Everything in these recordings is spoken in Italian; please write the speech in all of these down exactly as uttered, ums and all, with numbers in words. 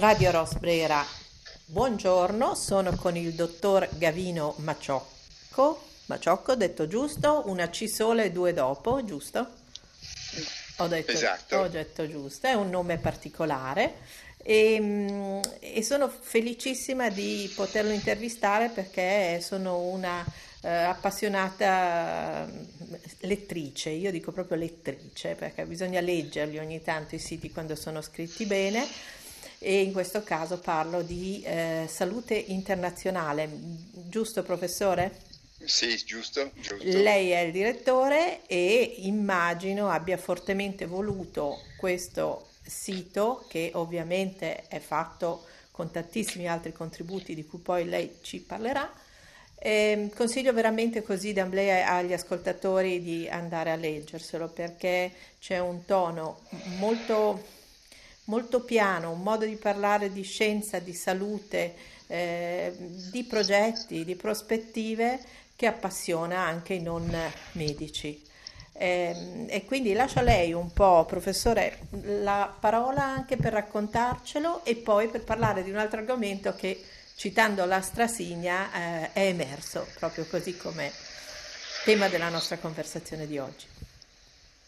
Radio Rosbrera, buongiorno, sono con il dottor Gavino Maciocco, Maciocco detto giusto, una C sola e due dopo, giusto? Ho detto, esatto. Ho detto giusto, è un nome particolare e, e sono felicissima di poterlo intervistare perché sono una eh, appassionata lettrice, io dico proprio lettrice perché bisogna leggerli ogni tanto i siti quando sono scritti bene. E in questo caso parlo di eh, Salute Internazionale, giusto professore? Sì, giusto, giusto. Lei è il direttore e immagino abbia fortemente voluto questo sito che ovviamente è fatto con tantissimi altri contributi di cui poi lei ci parlerà. Eh, consiglio veramente così d'amblea agli ascoltatori di andare a leggerselo perché c'è un tono molto... molto piano, un modo di parlare di scienza, di salute, eh, di progetti, di prospettive che appassiona anche i non medici. Eh, e quindi lascio a lei un po', professore, la parola anche per raccontarcelo e poi per parlare di un altro argomento che, citando Lastra a Signa, eh, è emerso proprio così come tema della nostra conversazione di oggi.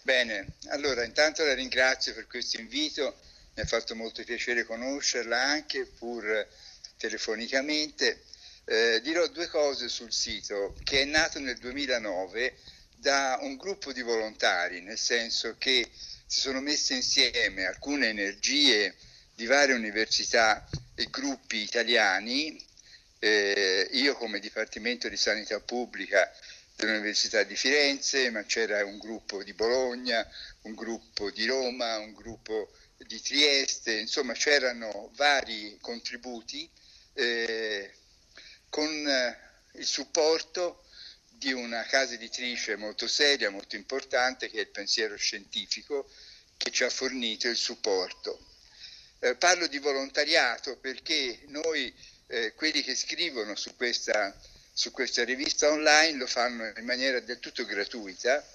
Bene, allora intanto la ringrazio per questo invito. Mi ha fatto molto piacere conoscerla anche pur telefonicamente. Eh, dirò due cose sul sito, che è nato nel duemilanove da un gruppo di volontari, nel senso che si sono messe insieme alcune energie di varie università e gruppi italiani, eh, io come Dipartimento di Sanità Pubblica dell'Università di Firenze, ma c'era un gruppo di Bologna, un gruppo di Roma, un gruppo di Trieste, insomma c'erano vari contributi eh, con il supporto di una casa editrice molto seria, molto importante, che è il Pensiero Scientifico, che ci ha fornito il supporto. Eh, parlo di volontariato perché noi, eh, quelli che scrivono su questa, su questa rivista online, lo fanno in maniera del tutto gratuita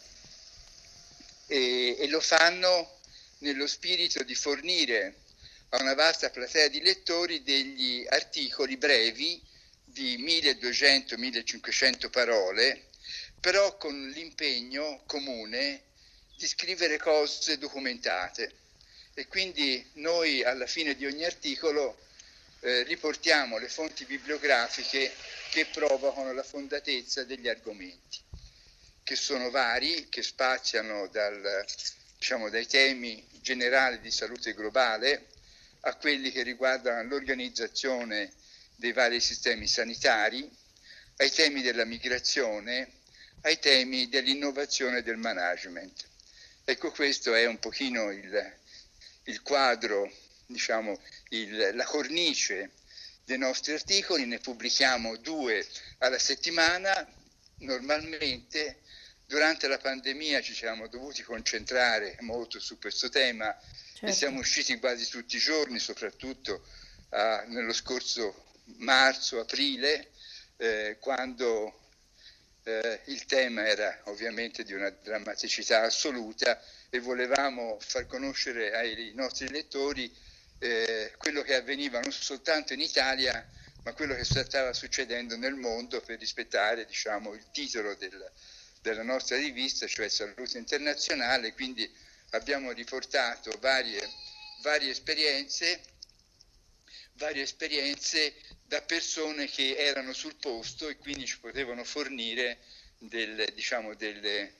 e, e lo fanno nello spirito di fornire a una vasta platea di lettori degli articoli brevi di milleduecento millecinquecento parole, però con l'impegno comune di scrivere cose documentate. E quindi noi alla fine di ogni articolo eh, riportiamo le fonti bibliografiche che provocano la fondatezza degli argomenti, che sono vari, che spaziano dal... diciamo dai temi generali di salute globale a quelli che riguardano l'organizzazione dei vari sistemi sanitari, ai temi della migrazione, ai temi dell'innovazione e del management. Ecco, questo è un pochino il, il quadro, diciamo il, la cornice dei nostri articoli. Ne pubblichiamo due alla settimana normalmente. Durante la pandemia ci siamo dovuti concentrare molto su questo tema, certo. E siamo usciti quasi tutti i giorni, soprattutto eh, nello scorso marzo-aprile, eh, quando eh, il tema era ovviamente di una drammaticità assoluta e volevamo far conoscere ai nostri lettori eh, quello che avveniva non soltanto in Italia, ma quello che stava succedendo nel mondo, per rispettare, diciamo, il titolo del della nostra rivista, cioè Salute Internazionale. Quindi abbiamo riportato varie, varie esperienze, varie esperienze da persone che erano sul posto e quindi ci potevano fornire del, diciamo, delle,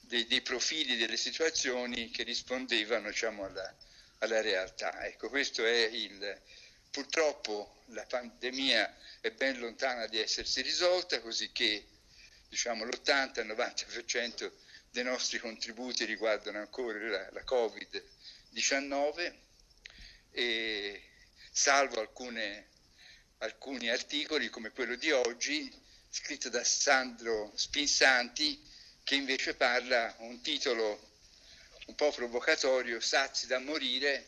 dei, dei profili, delle situazioni che rispondevano, diciamo, alla, alla realtà. Ecco, questo è il... Purtroppo la pandemia è ben lontana di essersi risolta, così che diciamo l'ottanta novanta per cento dei nostri contributi riguardano ancora la, la covid diciannove, e salvo alcune, alcuni articoli come quello di oggi scritto da Sandro Spinsanti, che invece parla un titolo un po' provocatorio, Sazi da morire,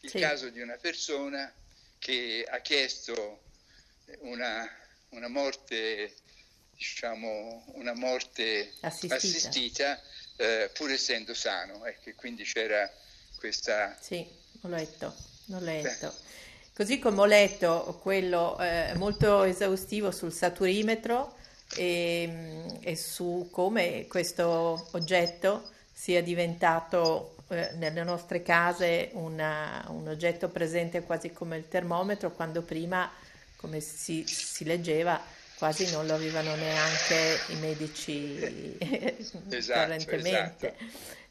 il sì. Caso di una persona che ha chiesto una, una morte diciamo una morte assistita, assistita eh, pur essendo sano, ecco, quindi c'era questa... Sì, ho letto, ho letto. Così come ho letto quello eh, molto esaustivo sul saturimetro e, e su come questo oggetto sia diventato eh, nelle nostre case una, un oggetto presente quasi come il termometro, quando prima, come si, si leggeva, quasi non lo avevano neanche i medici correntemente. Esatto, esatto.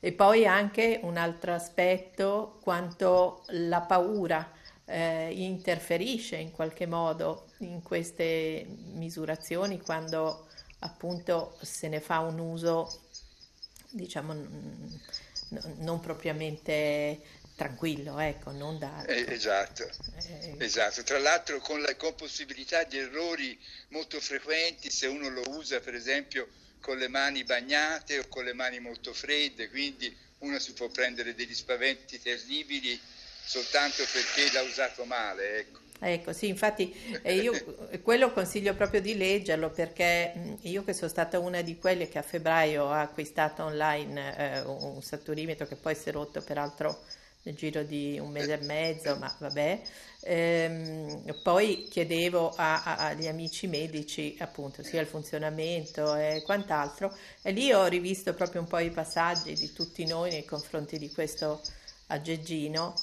E poi anche un altro aspetto, quanto la paura Eh, interferisce in qualche modo in queste misurazioni, quando appunto se ne fa un uso, diciamo, n- n- non propriamente tranquillo, ecco, non da... Eh, esatto, eh. esatto, tra l'altro con, la, con possibilità di errori molto frequenti se uno lo usa per esempio con le mani bagnate o con le mani molto fredde, quindi uno si può prendere degli spaventi terribili soltanto perché l'ha usato male, ecco. Ecco, sì, infatti eh, io quello consiglio proprio di leggerlo, perché io che sono stata una di quelle che a febbraio ha acquistato online eh, un saturimetro che poi si è rotto peraltro nel giro di un mese e mezzo, ma vabbè, ehm, poi chiedevo a, a, agli amici medici appunto sia il funzionamento e quant'altro, e lì ho rivisto proprio un po' i passaggi di tutti noi nei confronti di questo aggeggino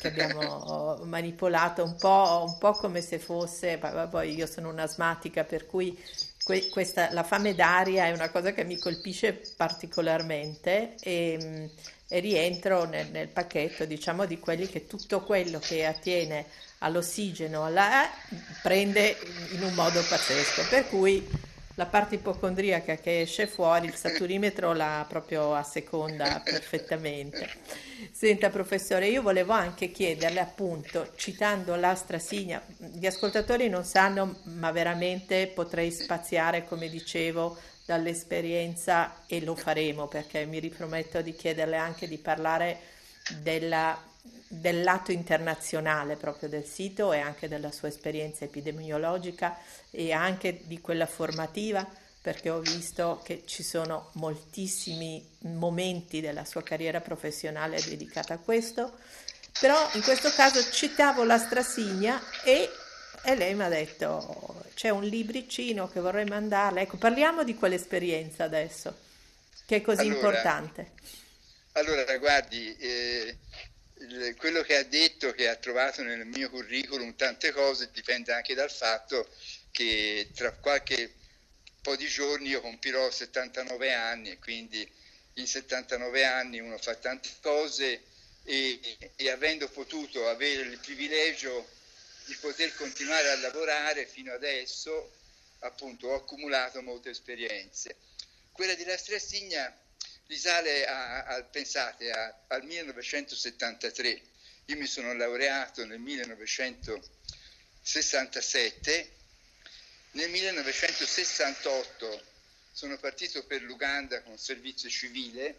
che abbiamo manipolato un po', un po' come se fosse, poi io sono un'asmatica, per cui que- questa, la fame d'aria è una cosa che mi colpisce particolarmente e, e rientro nel, nel pacchetto, diciamo, di quelli che tutto quello che attiene all'ossigeno alla, prende in un modo pazzesco, per cui la parte ipocondriaca che esce fuori, il saturimetro la proprio asseconda perfettamente. Senta professore, io volevo anche chiederle appunto, citando Lastra a Signa, gli ascoltatori non sanno, ma veramente potrei spaziare, come dicevo, dall'esperienza, e lo faremo perché mi riprometto di chiederle anche di parlare della, del lato internazionale proprio del sito e anche della sua esperienza epidemiologica e anche di quella formativa, perché ho visto che ci sono moltissimi momenti della sua carriera professionale dedicata a questo, però in questo caso citavo Lastra a Signa e, e lei mi ha detto oh, c'è un libricino che vorrei mandarle, ecco, parliamo di quell'esperienza adesso che è così allora, importante. Allora guardi, eh... quello che ha detto, che ha trovato nel mio curriculum tante cose, dipende anche dal fatto che tra qualche po' di giorni io compirò settantanove anni, e quindi in settantanove anni uno fa tante cose e, e avendo potuto avere il privilegio di poter continuare a lavorare fino adesso, appunto ho accumulato molte esperienze. Quella di Lastra a Signa risale a, a, pensate, a, al millenovecentosettantatré. Io mi sono laureato nel millenovecentosessantasette, nel millenovecentosessantotto sono partito per l'Uganda con servizio civile,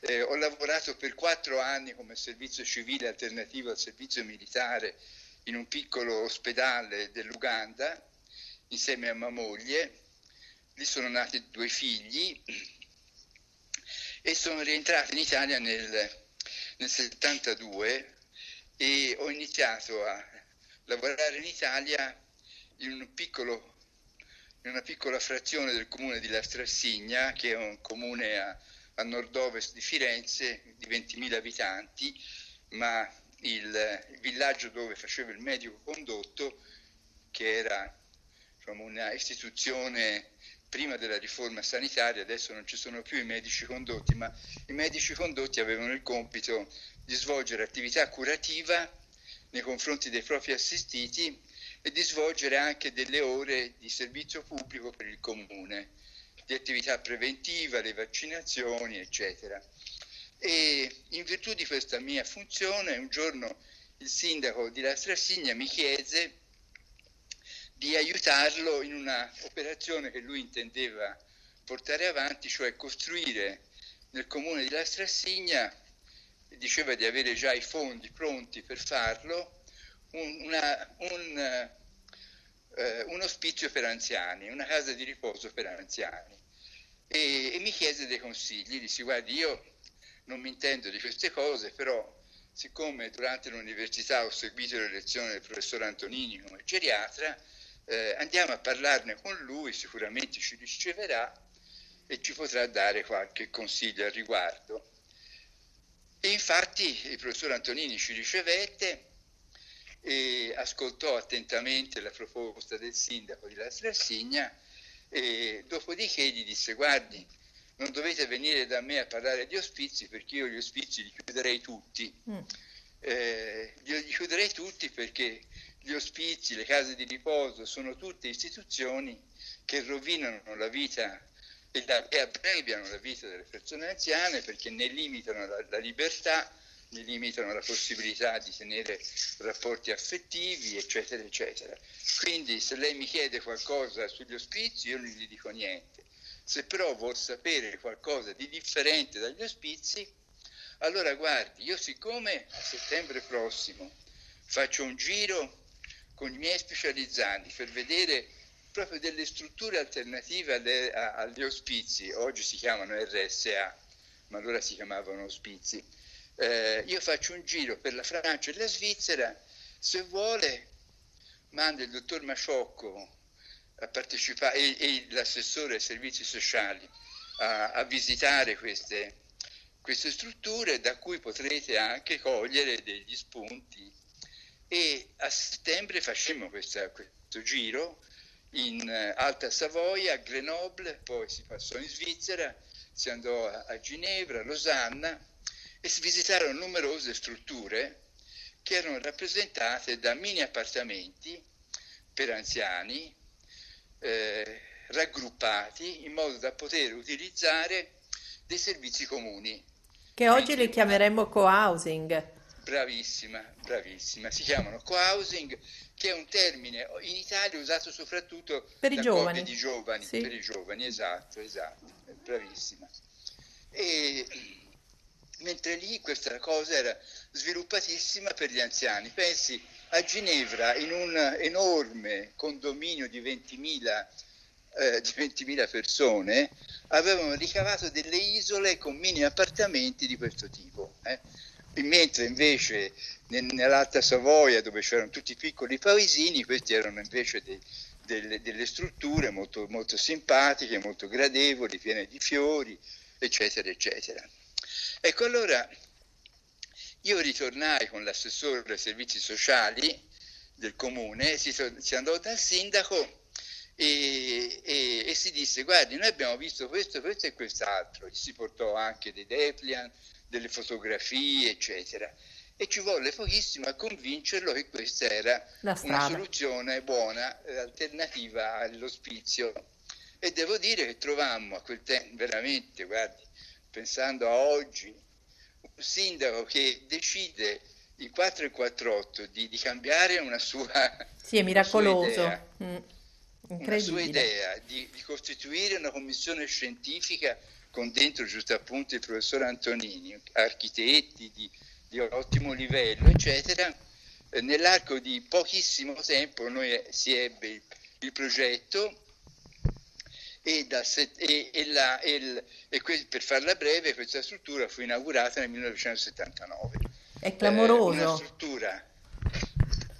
eh, ho lavorato per quattro anni come servizio civile alternativo al servizio militare in un piccolo ospedale dell'Uganda insieme a mia moglie, lì sono nati due figli, e sono rientrato in Italia nel, nel settantadue e ho iniziato a lavorare in Italia in, un piccolo, in una piccola frazione del comune di Lastra a Signa, che è un comune a, a nord-ovest di Firenze di ventimila abitanti, ma il, il villaggio dove facevo il medico condotto, che era, diciamo, una istituzione prima della riforma sanitaria, adesso non ci sono più i medici condotti, ma i medici condotti avevano il compito di svolgere attività curativa nei confronti dei propri assistiti e di svolgere anche delle ore di servizio pubblico per il comune, di attività preventiva, le vaccinazioni, eccetera. E in virtù di questa mia funzione, un giorno il sindaco di Lastra a Signa mi chiese di aiutarlo in una operazione che lui intendeva portare avanti, cioè costruire nel comune di Lastra a Signa, diceva di avere già i fondi pronti per farlo, un, una, un, eh, un ospizio per anziani, una casa di riposo per anziani. E, e mi chiese dei consigli, disse guardi, io non mi intendo di queste cose, però siccome durante l'università ho seguito le lezioni del professor Antonini come geriatra, eh, andiamo a parlarne con lui, sicuramente ci riceverà e ci potrà dare qualche consiglio al riguardo. E infatti il professor Antonini ci ricevette e ascoltò attentamente la proposta del sindaco di Lastra a Signa e dopodiché gli disse: guardi, non dovete venire da me a parlare di ospizi, perché io gli ospizi li chiuderei tutti, mm. eh, li chiuderei tutti perché gli ospizi, le case di riposo sono tutte istituzioni che rovinano la vita e, da, e abbreviano la vita delle persone anziane, perché ne limitano la, la libertà, ne limitano la possibilità di tenere rapporti affettivi, eccetera, eccetera. Quindi se lei mi chiede qualcosa sugli ospizi io non gli dico niente. Se però vuol sapere qualcosa di differente dagli ospizi, allora guardi, io siccome a settembre prossimo faccio un giro con i miei specializzanti per vedere proprio delle strutture alternative alle, a, agli ospizi, oggi si chiamano erre esse a, ma allora si chiamavano ospizi, eh, io faccio un giro per la Francia e la Svizzera, se vuole manda il dottor Maciocco a partecipare e, e l'assessore ai servizi sociali a, a visitare queste, queste strutture, da cui potrete anche cogliere degli spunti. E a settembre facemmo questa, questo giro in Alta Savoia, a Grenoble, poi si passò in Svizzera, si andò a, a Ginevra, a Losanna, e si visitarono numerose strutture che erano rappresentate da mini appartamenti per anziani, Eh, raggruppati in modo da poter utilizzare dei servizi comuni, che oggi Quindi, li chiameremmo co-housing. Bravissima, bravissima, si chiamano co-housing, che è un termine in Italia usato soprattutto per i giovani, di giovani sì. per i giovani, esatto, esatto, bravissima. E mentre lì questa cosa era sviluppatissima per gli anziani. Pensi a Ginevra, in un enorme condominio di ventimila persone, avevano ricavato delle isole con mini appartamenti di questo tipo. Eh? Mentre invece nell'Alta Savoia, dove c'erano tutti i piccoli paesini, questi erano invece dei, delle, delle strutture molto, molto simpatiche, molto gradevoli, piene di fiori, eccetera, eccetera. Ecco, allora io ritornai con l'assessore dei servizi sociali del comune, si, si andò dal sindaco e, e, e si disse: guardi, noi abbiamo visto questo, questo e quest'altro, si portò anche dei depliant, delle fotografie, eccetera, e ci volle pochissimo a convincerlo che questa era una soluzione buona, alternativa all'ospizio. E devo dire che trovammo a quel tempo, veramente, guardi, pensando a oggi, un sindaco che decide il quattro e quattro otto di, di cambiare una sua, sì, è miracoloso. Una sua idea, mm, una sua idea di, di costituire una commissione scientifica con dentro giusto appunto il professor Antonini, architetti di, di ottimo livello, eccetera. Nell'arco di pochissimo tempo noi si ebbe il, il progetto. E, da set- e, e, la, e, l- e que- per farla breve, questa struttura fu inaugurata nel millenovecentosettantanove. È clamoroso. Eh, una struttura...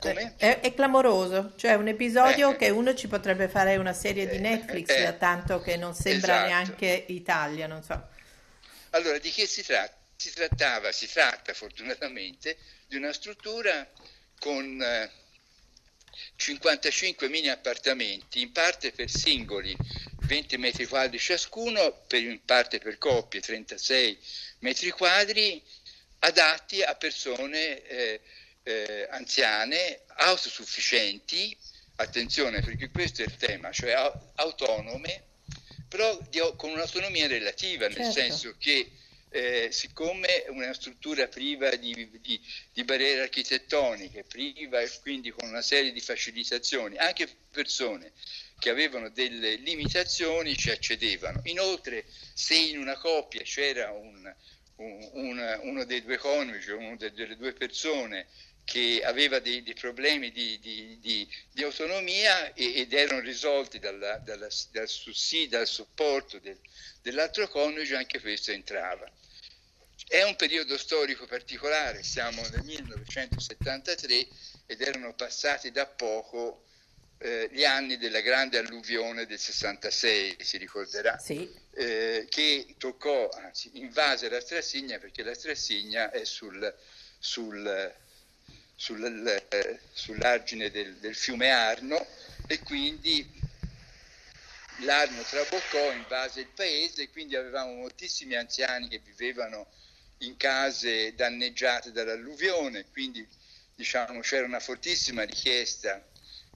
Come? È, è clamoroso, cioè un episodio eh. che uno ci potrebbe fare una serie eh. di Netflix, eh. da tanto che non sembra esatto. neanche Italia, non so. Allora, di che si tratta? Si trattava, si tratta fortunatamente, di una struttura con eh, cinquantacinque mini appartamenti, in parte per singoli, venti metri quadri ciascuno, per, in parte per coppie trentasei metri quadri, adatti a persone eh, eh, anziane, autosufficienti, attenzione perché questo è il tema, cioè autonome, però di, con un'autonomia relativa, nel certo. senso che eh, siccome è una struttura priva di, di, di barriere architettoniche, priva e quindi con una serie di facilitazioni, anche persone che avevano delle limitazioni ci accedevano. Inoltre, se in una coppia c'era un, un, un, uno dei due coniugi o una delle due persone che aveva dei, dei problemi di, di, di, di autonomia e, ed erano risolti dalla, dalla, dal, sussidio, dal supporto del, dell'altro coniuge, anche questo entrava. È un periodo storico particolare, siamo nel millenovecentosettantatré ed erano passati da poco eh, gli anni della grande alluvione del sessantasei, si ricorderà, sì. eh, che toccò, anzi invase Lastra a Signa, perché Lastra a Signa è sul, sul, sul, eh, sull'argine del, del fiume Arno, e quindi l'Arno traboccò, invase il paese, e quindi avevamo moltissimi anziani che vivevano in case danneggiate dall'alluvione, quindi diciamo c'era una fortissima richiesta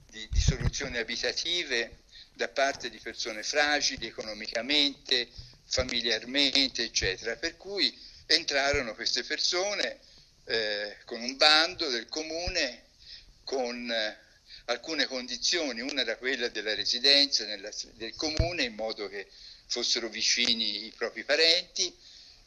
di, di soluzioni abitative da parte di persone fragili economicamente, familiarmente, eccetera. Per cui entrarono queste persone eh, con un bando del comune, con eh, alcune condizioni, una era quella della residenza nella, del comune, in modo che fossero vicini i propri parenti,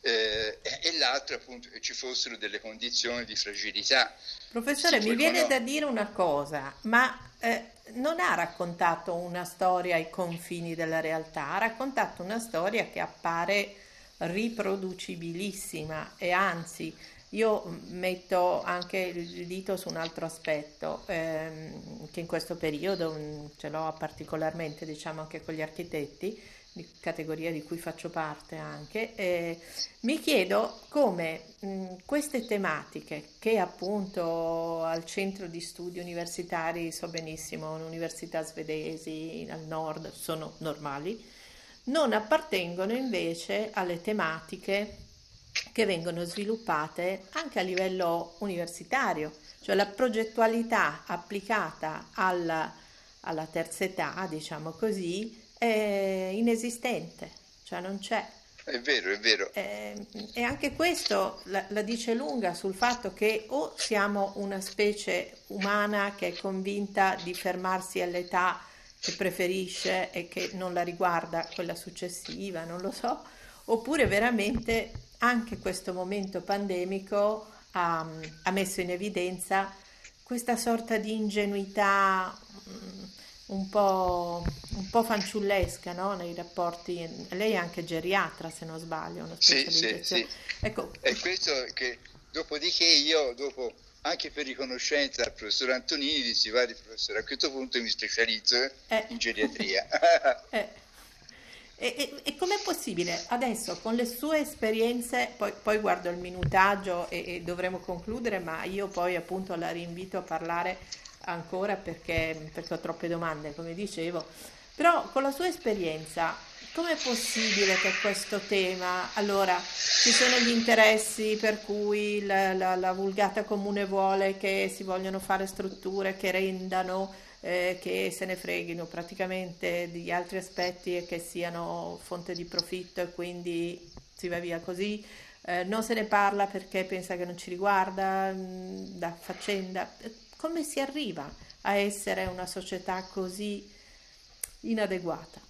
Eh, e l'altro appunto che ci fossero delle condizioni di fragilità. Professore, mi viene no. da dire una cosa, ma eh, non ha raccontato una storia ai confini della realtà, ha raccontato una storia che appare riproducibilissima, e anzi io metto anche il dito su un altro aspetto ehm, che in questo periodo ce l'ho particolarmente, diciamo, anche con gli architetti, di categoria di cui faccio parte anche, eh, mi chiedo come mh, queste tematiche, che appunto al centro di studi universitari, so benissimo, università svedesi al nord sono normali, non appartengono invece alle tematiche che vengono sviluppate anche a livello universitario, cioè la progettualità applicata alla, alla terza età, diciamo così, è inesistente, cioè non c'è. È vero, è vero. Eh, e anche questo la, la dice lunga sul fatto che o siamo una specie umana che è convinta di fermarsi all'età che preferisce e che non la riguarda quella successiva, non lo so, oppure veramente anche questo momento pandemico ha, ha messo in evidenza questa sorta di ingenuità mh, Un po', un po' fanciullesca, no? Nei rapporti. Lei è anche geriatra, se non sbaglio, una specializzazione. Sì, sì, sì. Ecco. E questo che, dopodiché io, dopo, anche per riconoscenza al professor Antonini, dissi: "Guardi professore, a questo punto mi specializzo eh. in geriatria." eh. E, e, e com'è possibile adesso, con le sue esperienze, poi, poi guardo il minutaggio e, e dovremo concludere, ma io poi appunto la rinvito a parlare ancora perché, perché ho troppe domande, come dicevo, però con la sua esperienza com'è possibile che questo tema, allora ci sono gli interessi per cui la, la, la vulgata comune vuole che si vogliono fare strutture che rendano, eh, che se ne freghino praticamente degli altri aspetti e che siano fonte di profitto, e quindi si va via così. Eh, non se ne parla perché pensa che non ci riguarda, mh, da faccenda. Come si arriva a essere una società così inadeguata?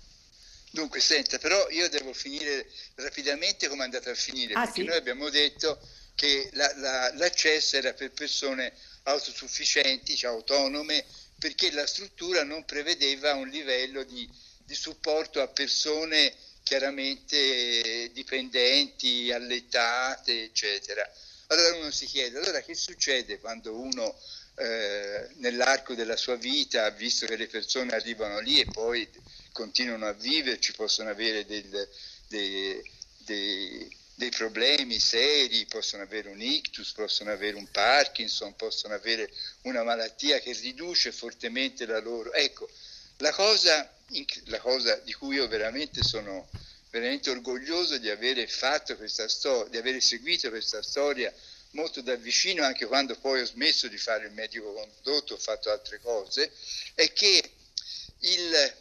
Dunque, senta, però io devo finire rapidamente come è andata a finire, ah, perché sì? Noi abbiamo detto che la, la, l'accesso era per persone autosufficienti, cioè autonome, perché la struttura non prevedeva un livello di, di supporto a persone chiaramente dipendenti, allettate, eccetera. Allora uno si chiede, allora che succede quando uno... Eh, nell'arco della sua vita, visto che le persone arrivano lì e poi continuano a viverci, possono avere del, dei, dei, dei problemi seri, possono avere un ictus, possono avere un Parkinson, possono avere una malattia che riduce fortemente la loro... Ecco, la cosa, la cosa di cui io veramente sono veramente orgoglioso di avere fatto questa storia, di avere seguito questa storia molto da vicino, anche quando poi ho smesso di fare il medico condotto, ho fatto altre cose, è che il,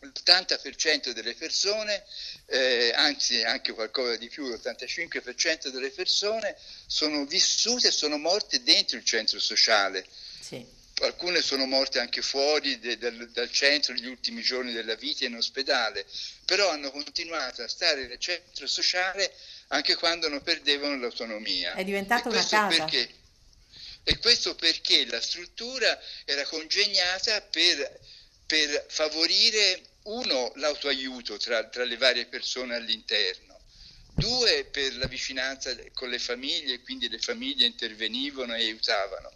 l'ottanta per cento delle persone, eh, anzi anche qualcosa di più, l'ottantacinque per cento delle persone sono vissute e sono morte dentro il centro sociale. Sì. Alcune sono morte anche fuori de, del, dal centro, gli ultimi giorni della vita in ospedale, però hanno continuato a stare nel centro sociale anche quando non perdevano l'autonomia. È diventata una casa. Perché, e questo perché la struttura era congegnata per, per favorire, uno, l'autoaiuto tra, tra le varie persone all'interno, due per la vicinanza con le famiglie, quindi le famiglie intervenivano e aiutavano,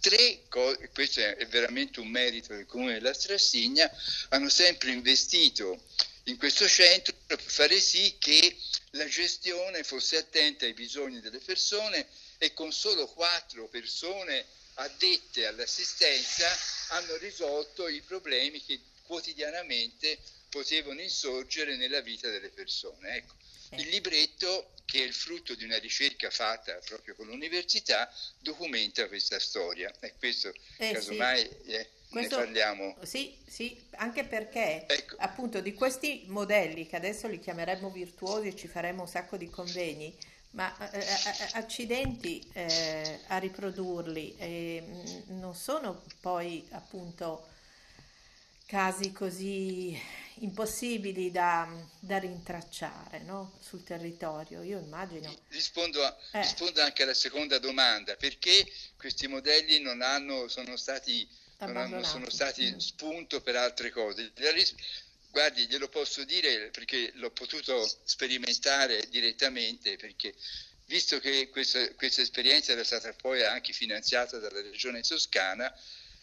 tre, questo è veramente un merito del Comune della Lastra a Signa, hanno sempre investito in questo centro per fare sì che la gestione fosse attenta ai bisogni delle persone, e con solo quattro persone addette all'assistenza hanno risolto i problemi che quotidianamente potevano insorgere nella vita delle persone. Ecco. Il libretto, che è il frutto di una ricerca fatta proprio con l'università, documenta questa storia. E questo, eh, casomai, sì. eh, questo, ne parliamo. Sì, sì, anche perché ecco. appunto di questi modelli, che adesso li chiameremo virtuosi e ci faremo un sacco di convegni, ma eh, accidenti eh, a riprodurli, eh, non sono poi appunto casi così impossibili da, da rintracciare, no? Sul territorio, io immagino. Rispondo, a, eh. rispondo anche alla seconda domanda, perché questi modelli non hanno, sono stati, non hanno, sono stati spunto per altre cose. Guardi, glielo posso dire perché l'ho potuto sperimentare direttamente, perché visto che questa, questa esperienza era stata poi anche finanziata dalla Regione Toscana,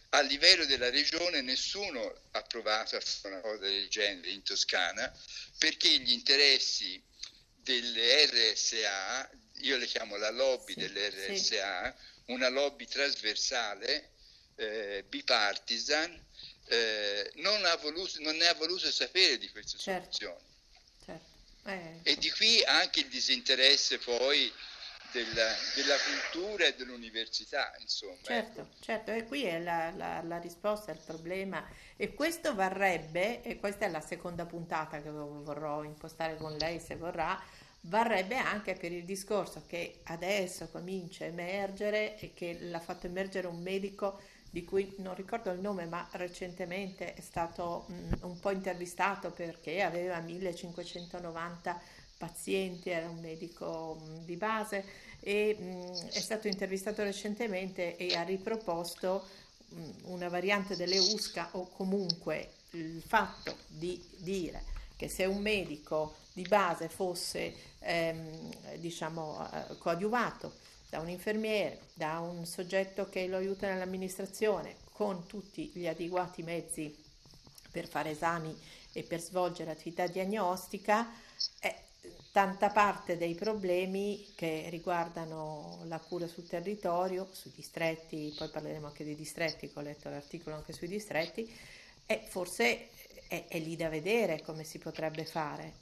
a livello della Regione nessuno ha provato a fare una cosa del genere in Toscana, perché gli interessi delle R S A, io le chiamo la lobby sì, delle R S A, sì. una lobby trasversale, eh, bipartisan, Eh, non, ha voluto, non ne ha voluto sapere di queste certo. soluzioni certo. Eh. E di qui anche il disinteresse poi della, della cultura e dell'università, insomma. Certo, ecco. certo, e qui è la, la, la risposta al problema, e questo varrebbe, e questa è la seconda puntata che vorrò impostare con lei se vorrà, varrebbe anche per il discorso che adesso comincia a emergere e che l'ha fatto emergere un medico di cui non ricordo il nome, ma recentemente è stato mh, un po' intervistato perché aveva millecinquecentonovanta pazienti, era un medico mh, di base, e mh, è stato intervistato recentemente e ha riproposto mh, una variante delle U S C A, o comunque il fatto di dire che se un medico di base fosse ehm, diciamo eh, coadiuvato da un infermiere, da un soggetto che lo aiuta nell'amministrazione, con tutti gli adeguati mezzi per fare esami e per svolgere attività diagnostica, eh, tanta parte dei problemi che riguardano la cura sul territorio, sui distretti, poi parleremo anche dei distretti, ho letto l'articolo anche sui distretti, eh, forse è, è lì da vedere come si potrebbe fare.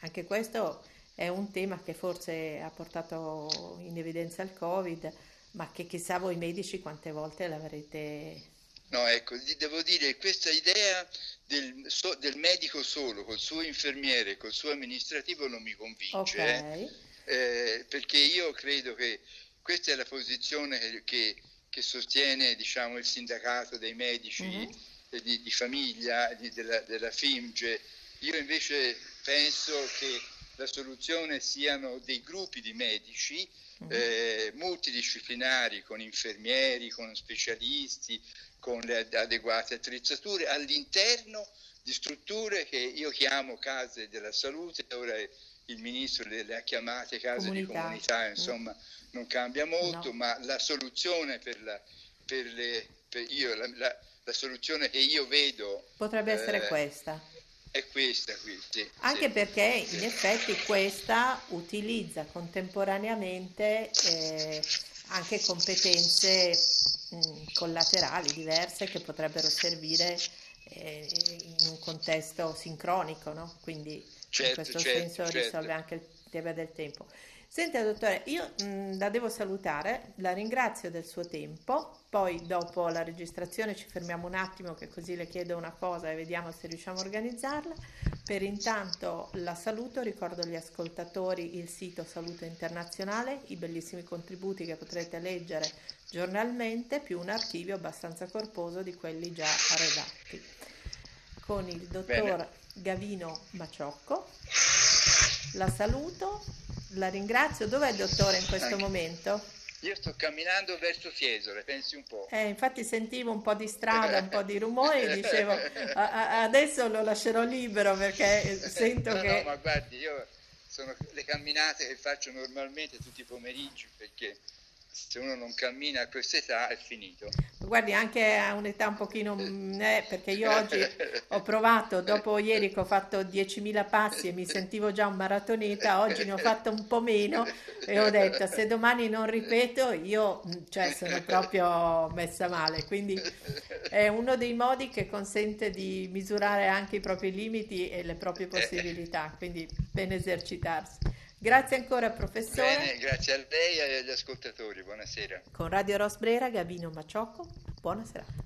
Anche questo è un tema che forse ha portato in evidenza il Covid, ma che chissà voi medici quante volte l'avrete... No, ecco, devo dire, questa idea del, so, del medico solo, col suo infermiere, col suo amministrativo, non mi convince, okay. eh, eh, perché io credo che questa è la posizione che, che, che sostiene, diciamo, il sindacato dei medici mm-hmm. eh, di, di famiglia, di, della, della FIMGE. Io invece penso che la soluzione siano dei gruppi di medici eh, multidisciplinari, con infermieri, con specialisti, con le adeguate attrezzature all'interno di strutture che io chiamo case della salute. Ora il ministro le, le ha chiamate case comunità. di comunità, insomma mm. non cambia molto, no. ma la soluzione per la, per le, per io, la, la, la soluzione che io vedo potrebbe eh, essere questa. È questa qui, sì, anche sì, perché sì. in effetti questa utilizza contemporaneamente eh, anche competenze mh, collaterali diverse che potrebbero servire eh, in un contesto sincronico, no? Quindi certo, in questo certo, senso certo. risolve anche il tema del tempo. Senta dottore, io mh, la devo salutare, la ringrazio del suo tempo, poi dopo la registrazione ci fermiamo un attimo che così le chiedo una cosa e vediamo se riusciamo a organizzarla. Per intanto la saluto, ricordo agli ascoltatori il sito Salute Internazionale, i bellissimi contributi che potrete leggere giornalmente, più un archivio abbastanza corposo di quelli già redatti. Con il dottor Bene. Gavino Maciocco la saluto. La ringrazio. Dov'è il dottore in questo Anche. momento? Io sto camminando verso Fiesole, pensi un po'. Eh, infatti sentivo un po' di strada, un po' di rumore e dicevo a- a- adesso lo lascerò libero perché sento no, che... No, ma guardi, io sono le camminate che faccio normalmente tutti i pomeriggi, perché se uno non cammina a questa età è finito. Guardi, anche a un'età un pochino, eh, perché io oggi ho provato, dopo ieri che ho fatto diecimila passi e mi sentivo già un maratoneta, oggi ne ho fatto un po' meno e ho detto, se domani non ripeto io, cioè, sono proprio messa male. Quindi è uno dei modi che consente di misurare anche i propri limiti e le proprie possibilità, quindi ben esercitarsi. Grazie ancora, professore. Bene, grazie a lei e agli ascoltatori. Buonasera. Con Radio Rosbrera, Gavino Maciocco. Buona serata.